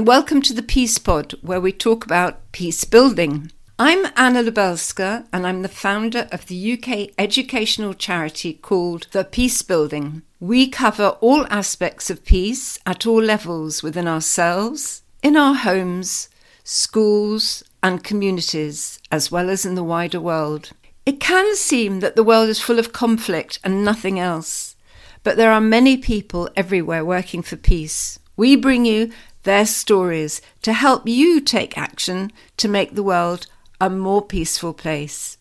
and welcome to the Peace Pod, where we talk about peace building. I'm Anna Lubelska, and I'm the founder of the UK educational charity called The Peace Building. We cover all aspects of peace at all levels within ourselves, in our homes, schools and communities, as well as in the wider world. It can seem that the world is full of conflict and nothing else, but there are many people everywhere working for peace. We bring you their stories to help you take action to make the world a more peaceful place.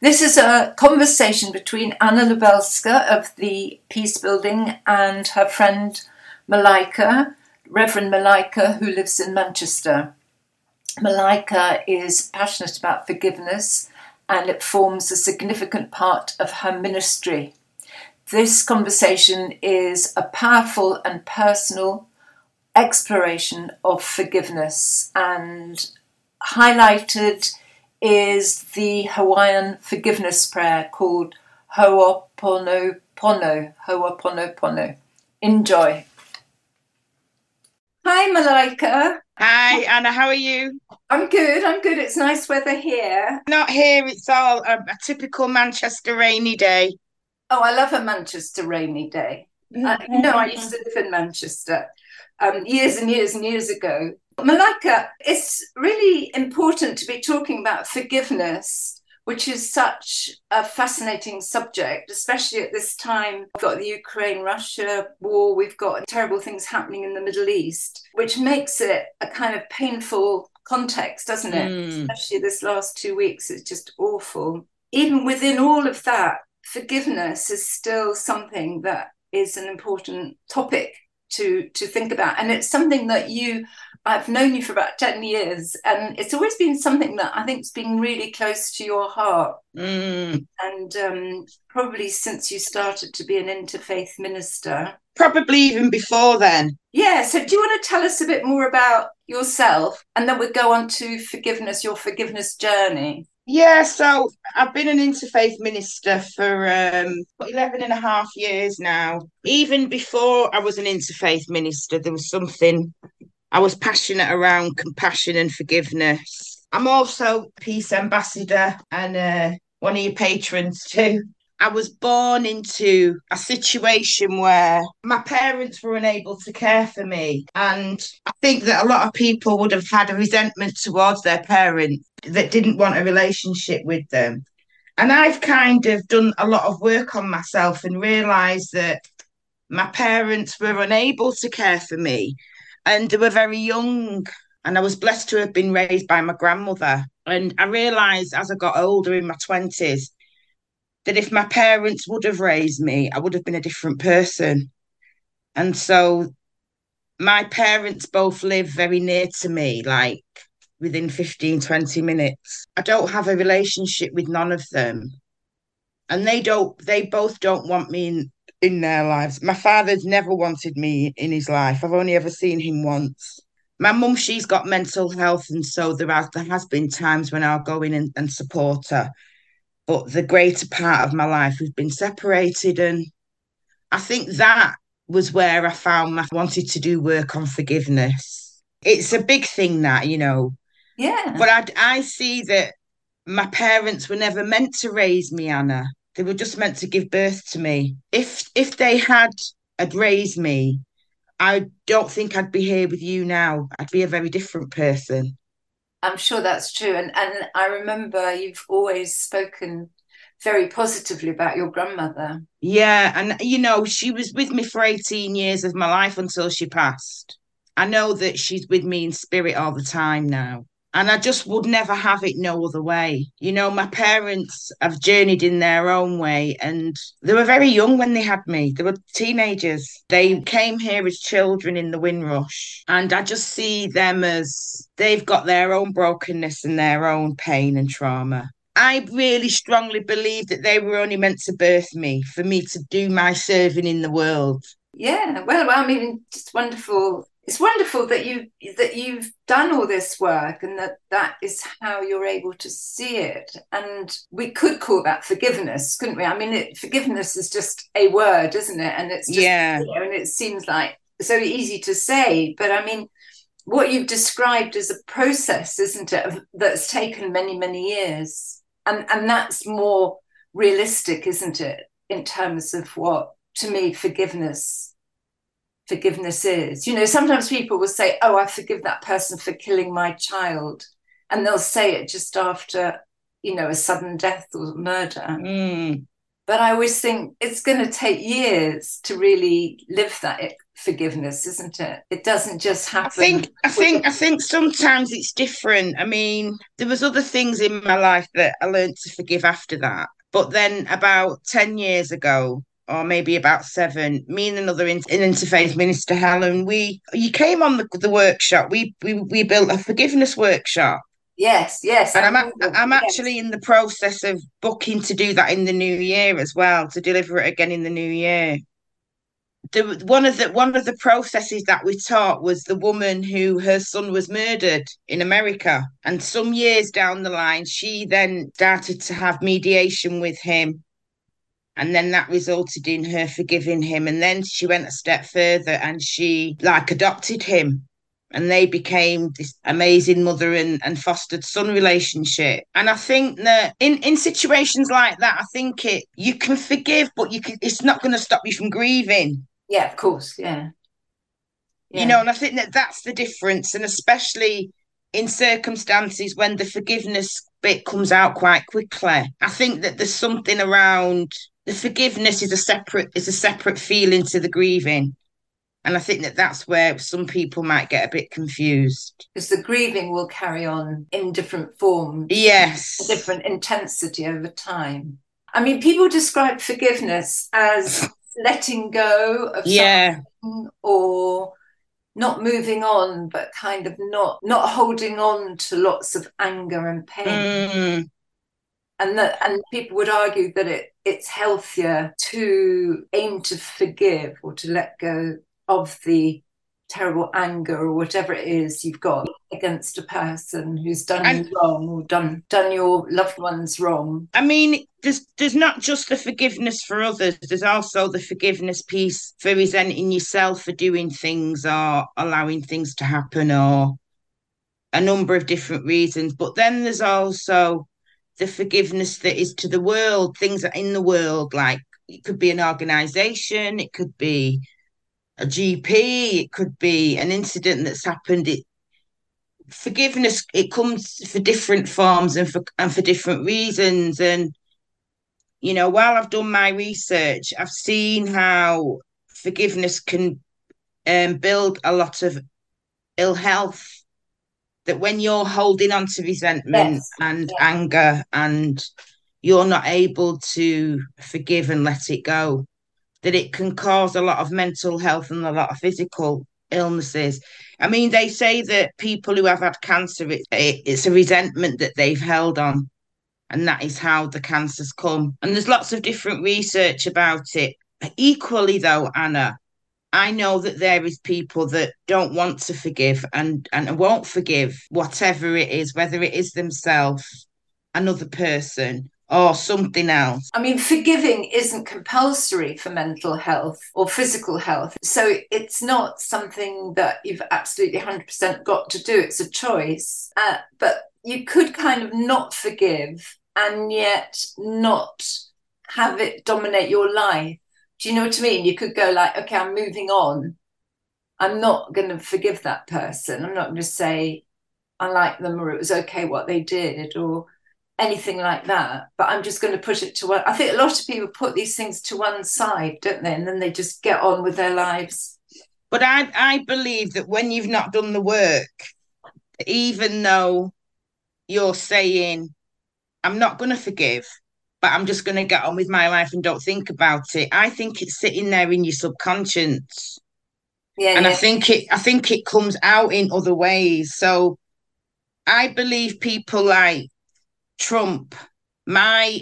This is a conversation between Anna Lubelska of the Peace Building and her friend Malaika, Reverend Malaika, who lives in Manchester. Malaika is passionate about forgiveness, and it forms a significant part of her ministry. This conversation is a powerful and personal exploration of forgiveness, and highlighted is the Hawaiian forgiveness prayer called Ho'oponopono. Enjoy. Hi, Malaika. Hi, Anna. How are you? I'm good. It's nice weather here. Not here. It's all a typical Manchester rainy day. Oh, I love a Manchester rainy day. Mm-hmm. I used to live in Manchester years and years ago. Malaika, it's really important to be talking about forgiveness, which is such a fascinating subject, especially at this time. We've got the Ukraine-Russia war, we've got terrible things happening in the Middle East, which makes it a kind of painful context, doesn't it? Especially this last 2 weeks, it's just awful. Even within all of that, forgiveness is still something that is an important topic to think about. And it's something that I've known you for about 10 years, and it's always been something that I think has been really close to your heart. And probably since you started to be an interfaith minister. Probably even before then. Yeah, so do you want to tell us a bit more about yourself, and then we'll go on to forgiveness, your forgiveness journey? Yeah, so I've been an interfaith minister for 11 and a half years now. Even before I was an interfaith minister, there was something I was passionate around, compassion and forgiveness. I'm also a peace ambassador and one of your patrons too. I was born into a situation where my parents were unable to care for me. And I think that a lot of people would have had a resentment towards their parents that didn't want a relationship with them. And I've kind of done a lot of work on myself and realised that my parents were unable to care for me. And they were very young. And I was blessed to have been raised by my grandmother. And I realised as I got older in my 20s, that if my parents would have raised me, I would have been a different person. And so my parents both live very near to me, like within 15, 20 minutes. I don't have a relationship with none of them. And they both don't want me in their lives. My father's never wanted me in his life. I've only ever seen him once. My mum, she's got mental health. And so there has been times when I'll go in and support her. But the greater part of my life, we've been separated. And I think that was where I found I wanted to do work on forgiveness. It's a big thing that, you know. Yeah. But I see that my parents were never meant to raise me, Anna. They were just meant to give birth to me. If they had raised me, I don't think I'd be here with you now. I'd be a very different person. I'm sure that's true. And I remember you've always spoken very positively about your grandmother. Yeah. And, you know, she was with me for 18 years of my life until she passed. I know that she's with me in spirit all the time now. And I just would never have it no other way. You know, my parents have journeyed in their own way, and they were very young when they had me. They were teenagers. They came here as children in the Windrush. And I just see them as they've got their own brokenness and their own pain and trauma. I really strongly believe that they were only meant to birth me for me to do my serving in the world. Yeah, well, I mean, just wonderful. It's wonderful that you've done all this work, and that is how you're able to see it. And we could call that forgiveness, couldn't we? I mean, forgiveness is just a word, isn't it? And it's just, yeah. You know, and it seems like so easy to say, but I mean, what you've described as a process, isn't it, that's taken many, many years. And that's more realistic, isn't it, in terms of what, to me, forgiveness is. You know, sometimes people will say, oh, I forgive that person for killing my child. And they'll say it just after, you know, a sudden death or murder. Mm. But I always think it's going to take years to really live that forgiveness, isn't it? It doesn't just happen. I think sometimes it's different. I mean, there was other things in my life that I learned to forgive after that. But then about 10 years ago, or maybe about 7, me and another Interfaith Minister, Helen, you came on the workshop. We built a forgiveness workshop. Yes. And I'm actually in the process of booking to do that in the new year as well, to deliver it again in the new year. One of the processes that we taught was the woman who her son was murdered in America. And some years down the line, she then started to have mediation with him. And then that resulted in her forgiving him. And then she went a step further and she adopted him. And they became this amazing mother and fostered son relationship. And I think that in situations like that, I think you can forgive, but it's not going to stop you from grieving. Yeah, of course. Yeah. You know, and I think that's the difference. And especially in circumstances when the forgiveness bit comes out quite quickly. I think that there's something around the forgiveness is a separate feeling to the grieving. And I think that's where some people might get a bit confused. Because the grieving will carry on in different forms. Yes. Different intensity over time. I mean, people describe forgiveness as letting go of something or not moving on, but kind of not holding on to lots of anger and pain. Mm. And people would argue that it's healthier to aim to forgive or to let go of the terrible anger or whatever it is you've got against a person who's done you wrong or done your loved ones wrong. I mean, there's not just the forgiveness for others, there's also the forgiveness piece for resenting yourself for doing things or allowing things to happen or a number of different reasons. But then there's also the forgiveness that is to the world, things that are in the world, like it could be an organisation, it could be a GP, it could be an incident that's happened. Forgiveness, it comes for different forms and for different reasons. And, you know, while I've done my research, I've seen how forgiveness can build a lot of ill health, that when you're holding on to resentment anger and you're not able to forgive and let it go, that it can cause a lot of mental health and a lot of physical illnesses. I mean, they say that people who have had cancer, it's a resentment that they've held on, and that is how the cancers come. And there's lots of different research about it. Equally, though, Anna, I know that there is people that don't want to forgive and won't forgive, whatever it is, whether it is themselves, another person, or something else. I mean, forgiving isn't compulsory for mental health or physical health. So it's not something that you've absolutely 100% got to do. It's a choice. But you could kind of not forgive and yet not have it dominate your life. Do you know what I mean? You could go like, okay, I'm moving on. I'm not going to forgive that person. I'm not going to say I like them or it was okay what they did or anything like that, but I'm just going to put it to one. I think a lot of people put these things to one side, don't they? And then they just get on with their lives. But I believe that when you've not done the work, even though you're saying, I'm not going to forgive, but I'm just going to get on with my life and don't think about it, I think it's sitting there in your subconscious. I think it comes out in other ways. So I believe people like Trump, my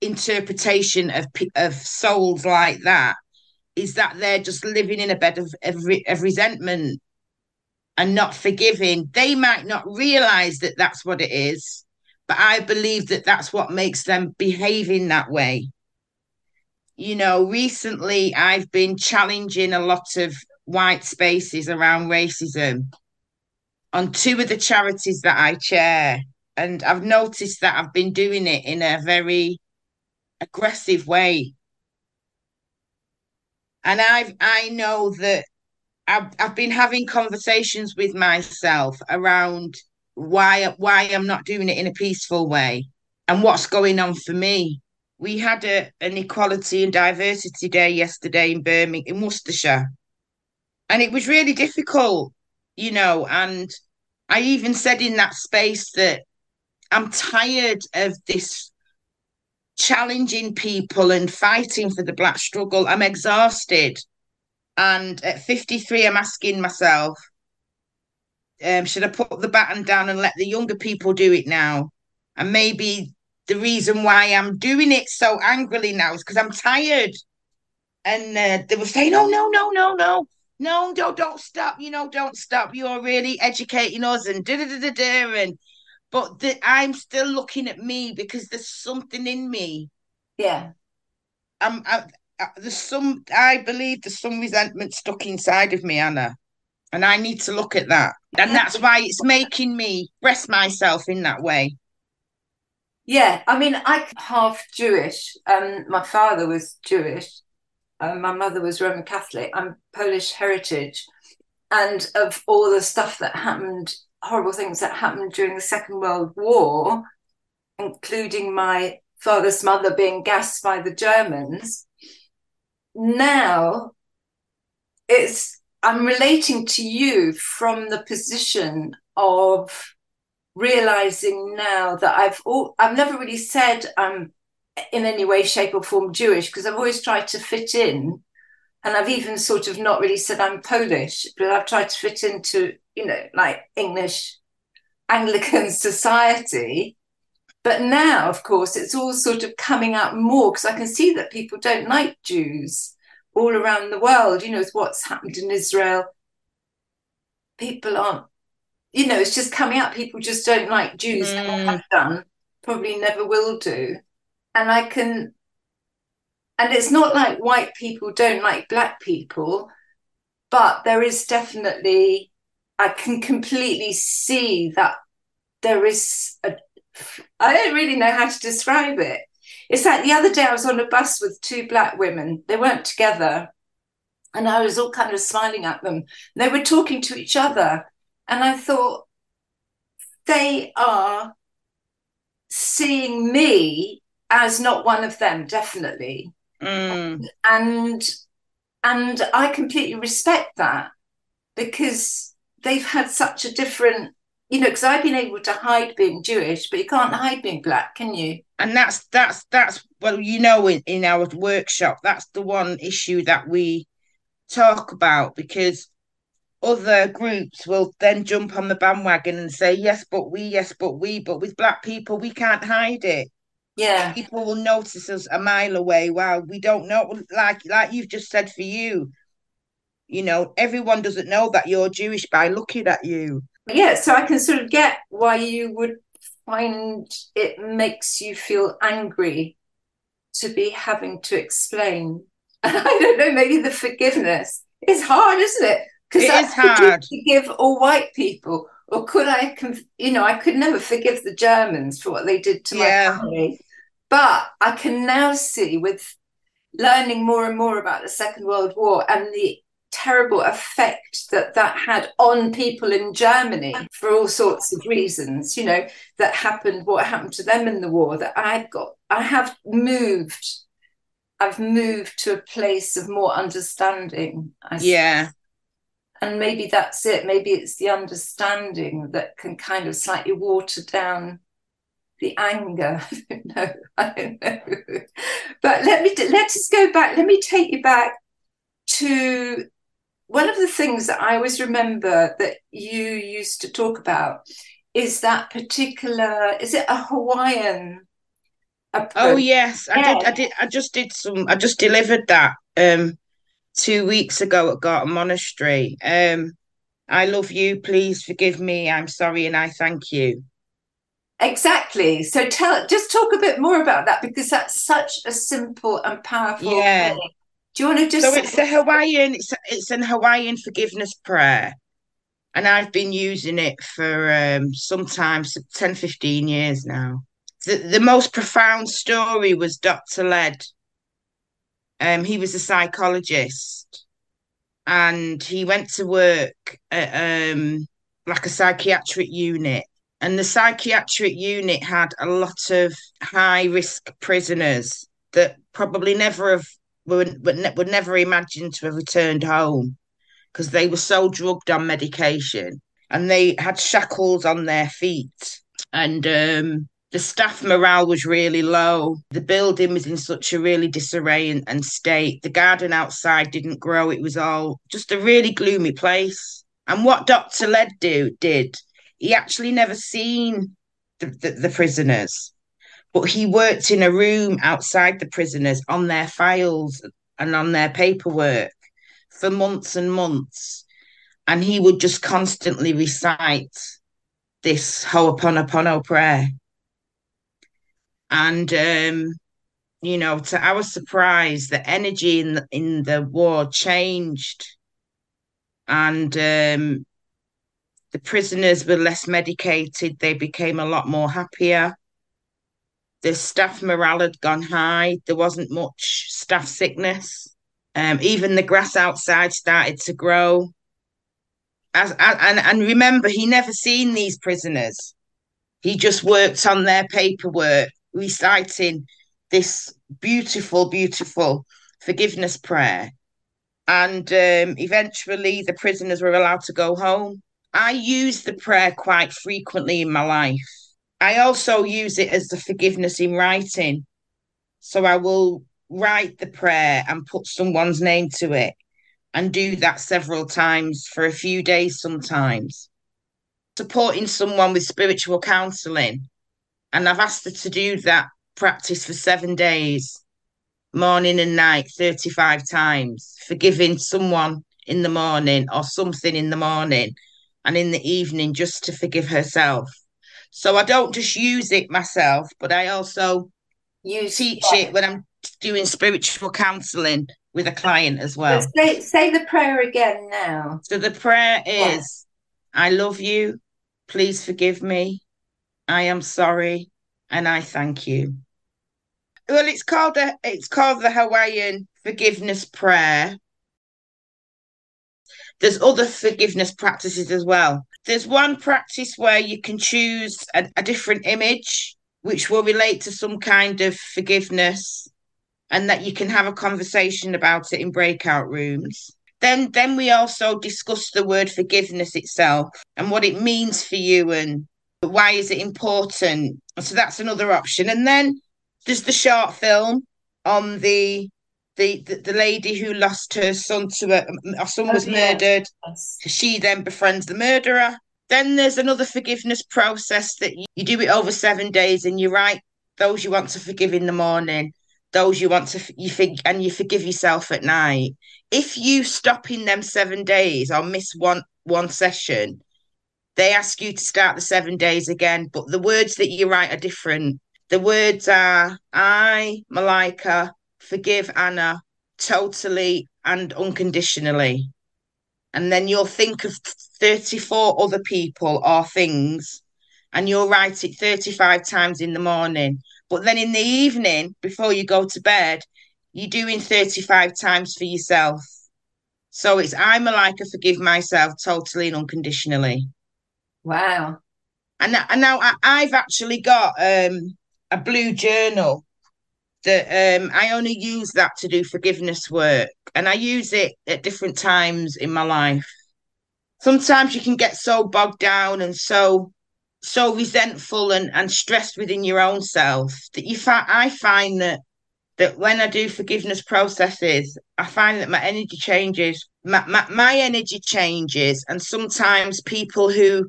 interpretation of souls like that is that they're just living in a bed of resentment and not forgiving. They might not realize that that's what it is, but I believe that that's what makes them behave in that way. You know, recently I've been challenging a lot of white spaces around racism on two of the charities that I chair. And I've noticed that I've been doing it in a very aggressive way. And I know that I've been having conversations with myself around why I'm not doing it in a peaceful way and what's going on for me. We had an equality and diversity day yesterday in Birmingham, in Worcestershire. And it was really difficult, you know, and I even said in that space that I'm tired of this challenging people and fighting for the Black struggle. I'm exhausted. And at 53, I'm asking myself, should I put the baton down and let the younger people do it now? And maybe the reason why I'm doing it so angrily now is because I'm tired. And they were saying, oh, no, don't stop, don't stop. You're really educating us and da-da-da-da-da. But I'm still looking at me because there's something in me. Yeah. I believe there's some resentment stuck inside of me, Anna. And I need to look at that. And that's why it's making me express myself in that way. Yeah, I mean, I'm half Jewish. My father was Jewish. My mother was Roman Catholic. I'm Polish heritage. And of all the stuff that happened, horrible things that happened during the Second World War, including my father's mother being gassed by the Germans, now I'm relating to you from the position of realising now that I've never really said I'm in any way, shape or form Jewish, because I've always tried to fit in, and I've even sort of not really said I'm Polish, but I've tried to fit into, like English Anglican society. But now, of course, it's all sort of coming up more, because I can see that people don't like Jews all around the world. It's what's happened in Israel. People aren't, it's just coming up. People just don't like Jews, never have done, probably never will do. And and it's not like white people don't like Black people, but there is definitely, I can completely see that there is I don't really know how to describe it. It's like the other day I was on a bus with two Black women. They weren't together. And I was all kind of smiling at them. They were talking to each other. And I thought, they are seeing me as not one of them, definitely. And I completely respect that, because they've had such a different, because I've been able to hide being Jewish, but you can't hide being Black, can you? And that's well, in our workshop, that's the one issue that we talk about, because other groups will then jump on the bandwagon and say, yes, but we, but with Black people, we can't hide it. Yeah, people will notice us a mile away. Wow, we don't know. Like you've just said for you, everyone doesn't know that you're Jewish by looking at you. Yeah, so I can sort of get why you would find it makes you feel angry to be having to explain. I don't know, maybe the forgiveness is hard, isn't it? Because I could forgive all white people, or could I, I could never forgive the Germans for what they did to my family. But I can now see, with learning more and more about the Second World War and the terrible effect that had on people in Germany for all sorts of reasons, what happened to them in the war, that I've moved to a place of more understanding, I suppose. Yeah. And maybe that's it. Maybe it's the understanding that can kind of slightly water down the anger. I don't know. But let us go back. Let me take you back to one of the things that I always remember that you used to talk about is that particular. Is it a Hawaiian approach? Oh yes, yeah. I just delivered that. 2 weeks ago at Gartan Monastery. I love you, please forgive me, I'm sorry, and I thank you. Exactly. So just talk a bit more about that, because that's such a simple and powerful thing. Do you want to just... So it's a Hawaiian forgiveness prayer. And I've been using it for sometimes 10, 15 years now. The most profound story was Dr. Leddo. He was a psychologist, and he went to work at like a psychiatric unit. And the psychiatric unit had a lot of high-risk prisoners that probably never have, would never imagine to have returned home, because they were so drugged on medication, and they had shackles on their feet. And the staff morale was really low. The building was in such a really disarray and state. The garden outside didn't grow. It was all just a really gloomy place. And what Dr. Leddo did, he actually never seen the prisoners, but he worked in a room outside the prisoners on their files and on their paperwork for months and months. And he would just constantly recite this Ho'oponopono prayer. And, you know, to our surprise, the energy in the ward changed, and the prisoners were less medicated. They became a lot more happier. The staff morale had gone high. There wasn't much staff sickness. Even the grass outside started to grow. And remember, he never seen these prisoners. He just worked on their paperwork, reciting this beautiful, beautiful forgiveness prayer. And eventually the prisoners were allowed to go home. I use the prayer quite frequently in my life. I also use it as the forgiveness in writing. So I will write the prayer and put someone's name to it, and do that several times for a few days sometimes. Supporting someone with spiritual counselling, and I've asked her to do that practice for 7 days, morning and night, 35 times, forgiving someone in the morning or something in the morning, and in the evening just to forgive herself. So I don't just use it myself, but I also teach it when I'm doing spiritual counselling with a client as well. Say the prayer again now. So the prayer is, I love you, please forgive me, I am sorry, and I thank you. Well, it's called the Hawaiian forgiveness prayer. There's other forgiveness practices as well. There's one practice where you can choose a different image, which will relate to some kind of forgiveness, and that you can have a conversation about it in breakout rooms. Then we also discuss the word forgiveness itself and what it means for you and why is it important. So that's another option. And then there's the short film on the lady who lost her son to her son was murdered. Yes. She then befriends the murderer. Then there's another forgiveness process that you do it over 7 days, and you write those you want to forgive in the morning, those you want to and you forgive yourself at night. If you stop in them 7 days or miss one session, they ask you to start the 7 days again, but the words that you write are different. The words are, I, Malaika, forgive Anna totally and unconditionally. And then you'll think of 34 other people or things, and you'll write it 35 times in the morning. But then in the evening, before you go to bed, you're doing 35 times for yourself. So it's, I, Malaika, forgive myself totally and unconditionally. Wow. And now I've actually got a blue journal that I only use that to do forgiveness work. And I use it at different times in my life. Sometimes you can get so bogged down and so resentful and stressed within your own self that I find that when I do forgiveness processes, I find that my energy changes. My energy changes. And sometimes people who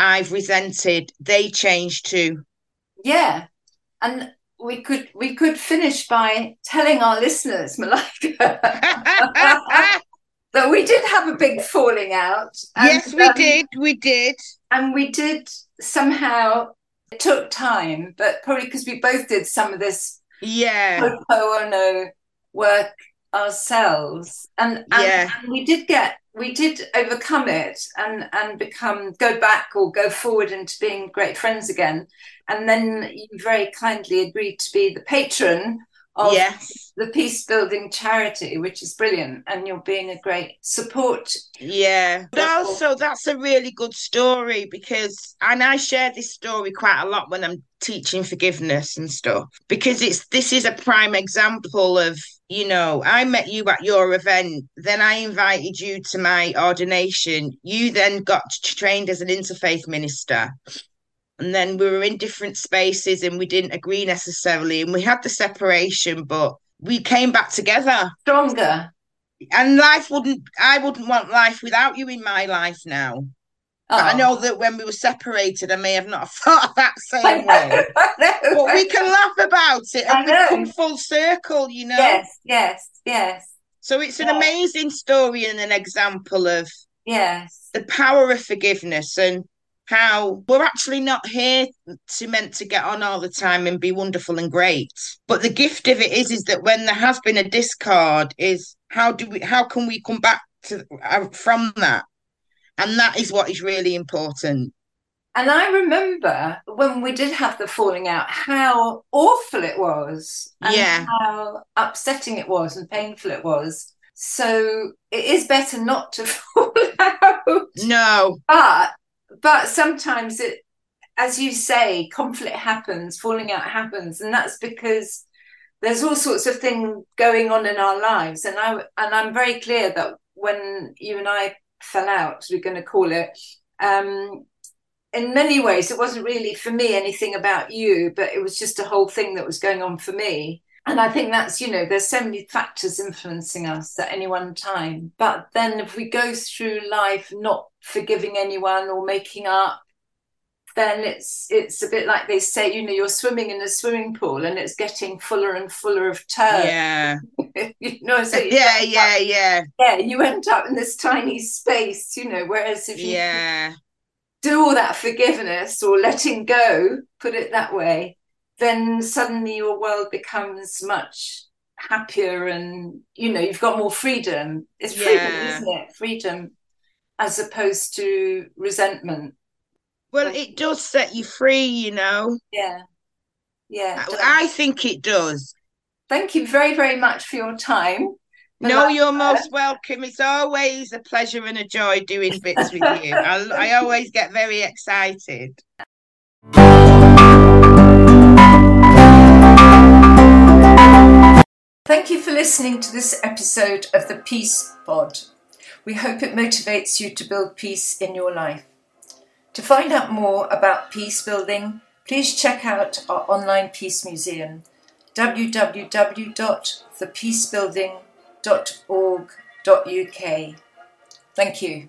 I've resented, they change too. Yeah. And we could finish by telling our listeners, Malaika, that we did have a big falling out. And, yes, we did. And we did somehow, it took time, but probably because we both did some of this Ho'oponopono work ourselves. And we did get we did overcome it and become, go back or go forward into being great friends again. And then you very kindly agreed to be the patron of the Peace Building charity, which is brilliant. And you're being a great support. Yeah. But also that's a really good story because, and I share this story quite a lot when I'm teaching forgiveness and stuff, because this is a prime example of, you know, I met you at your event, then I invited you to my ordination. You then got trained as an interfaith minister. And then we were in different spaces and we didn't agree necessarily. And we had the separation, but we came back together. Stronger. And I wouldn't want life without you in my life now. But I know that when we were separated, I may have not thought of that same way. But we can laugh about it and we've come full circle, you know? Yes, yes, yes. So it's an amazing story and an example of the power of forgiveness and how we're actually not here to meant to get on all the time and be wonderful and great. But the gift of it is that when there has been a discord is how can we come back to from that? And that is what is really important. And I remember when we did have the falling out, how awful it was and how upsetting it was and painful it was. So it is better not to fall out. No. But sometimes, it, as you say, conflict happens, falling out happens. And that's because there's all sorts of things going on in our lives. And I'm very clear that when you and I fell out, we're going to call it, in many ways it wasn't really for me anything about you, but it was just a whole thing that was going on for me. And I think that's, you know, there's so many factors influencing us at any one time. But then if we go through life not forgiving anyone or making up, then it's a bit like they say, you know, you're swimming in a swimming pool and it's getting fuller and fuller of turds. Yeah. You know, so you you end up in this tiny space, you know, whereas if you do all that forgiveness or letting go, put it that way, then suddenly your world becomes much happier and, you know, you've got more freedom. It's freedom, isn't it? Freedom as opposed to resentment. Well, it does set you free, you know. Yeah. Yeah. I think it does. Thank you very, very much for your time. No, you're most welcome. It's always a pleasure and a joy doing bits with you. I always get very excited. Thank you for listening to this episode of the Peace Pod. We hope it motivates you to build peace in your life. To find out more about peace building, please check out our online peace museum, www.thepeacebuilding.org.uk. Thank you.